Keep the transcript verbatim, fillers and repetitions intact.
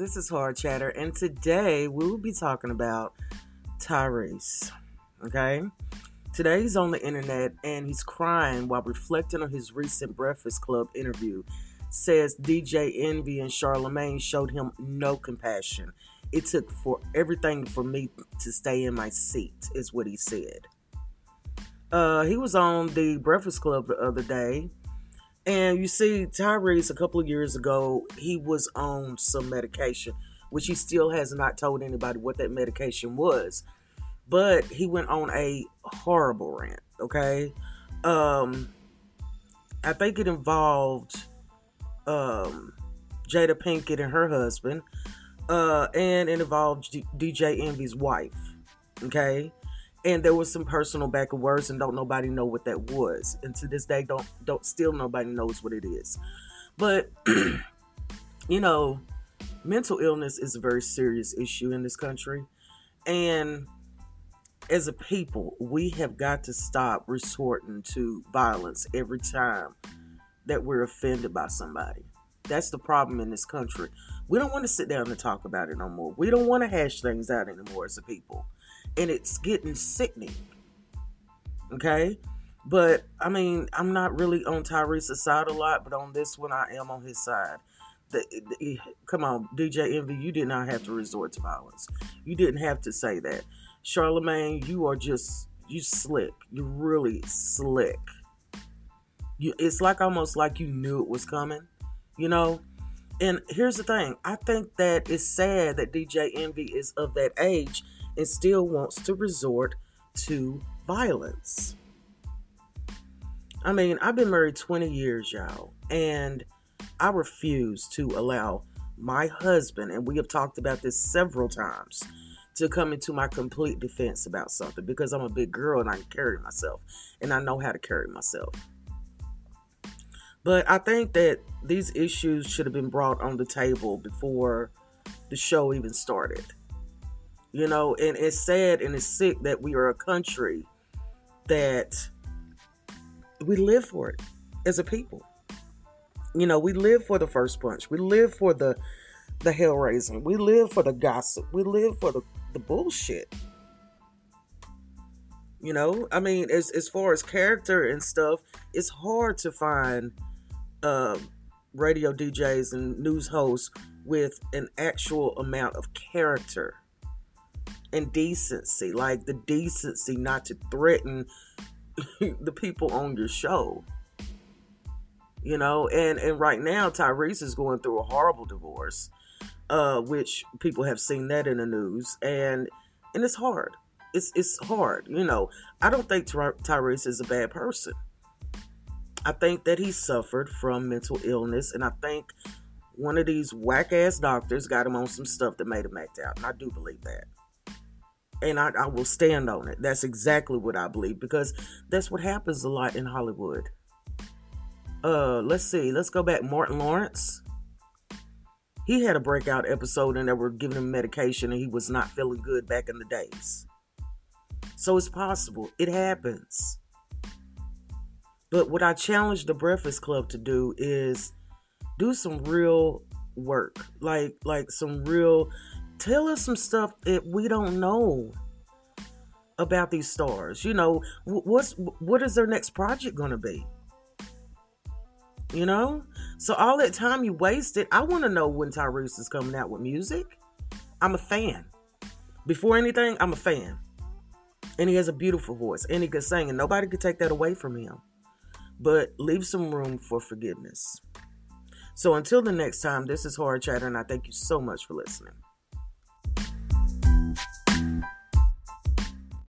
This is Hard Chatter, and today we will be talking about Tyrese, okay? Today he's on the internet, and he's crying while reflecting on his recent Breakfast Club interview. Says D J Envy and Charlamagne showed him no compassion. It took for everything for me to stay in my seat, is what he said. Uh, he was on the Breakfast Club the other day. And you see, Tyrese, a couple of years ago, he was on some medication, which he still has not told anybody what that medication was. But he went on a horrible rant, okay? Um, I think it involved um, Jada Pinkett and her husband. Uh, and it involved D- DJ Envy's wife, okay? And there was some personal back and words, and don't nobody know what that was. And to this day, don't don't still nobody knows what it is. But, you know, mental illness is a very serious issue in this country. And as a people, we have got to stop resorting to violence every time that we're offended by somebody. That's the problem in this country. We don't want to sit down and talk about it no more. We don't want to hash things out anymore as a people. And it's getting sickening, okay? But, I mean, I'm not really on Tyrese's side a lot, but on this one, I am on his side. The, the, come on, D J Envy, you did not have to resort to violence. You didn't have to say that. Charlamagne, you are just, you slick. You're really slick. You, it's like almost like you knew it was coming, you know? And here's the thing. I think that it's sad that D J Envy is of that age and still wants to resort to violence. I mean, I've been married twenty years, y'all, and I refuse to allow my husband, and we have talked about this several times, to come into my complete defense about something, because I'm a big girl and I can carry myself, and I know how to carry myself. But I think that these issues should have been brought on the table before the show even started. You know, and it's sad and it's sick that we are a country that we live for it as a people. You know, we live for the first punch. We live for the the hell raising. We live for the gossip. We live for the, the bullshit. You know, I mean, as, as far as character and stuff, it's hard to find uh, radio D Js and news hosts with an actual amount of character and decency, like the decency not to threaten the people on your show, you know. And and right now Tyrese is going through a horrible divorce, uh, which people have seen that in the news, and and it's hard. It's it's hard, you know. I don't think Tyrese is a bad person. I think that he suffered from mental illness, and I think one of these whack ass doctors got him on some stuff that made him act out, and I do believe that. And I, I will stand on it. That's exactly what I believe, because that's what happens a lot in Hollywood. Uh, let's see. Let's go back. Martin Lawrence. He had a breakout episode and they were giving him medication and he was not feeling good back in the days. So it's possible. It happens. But what I challenge the Breakfast Club to do is do some real work. Like, like some real... Tell us some stuff that we don't know about these stars. You know, what's what is their next project going to be? You know? So all that time you wasted, I want to know when Tyrese is coming out with music. I'm a fan. Before anything, I'm a fan. And he has a beautiful voice. And he can sing. And nobody can take that away from him. But leave some room for forgiveness. So until the next time, this is Hard Chatter. And I thank you so much for listening.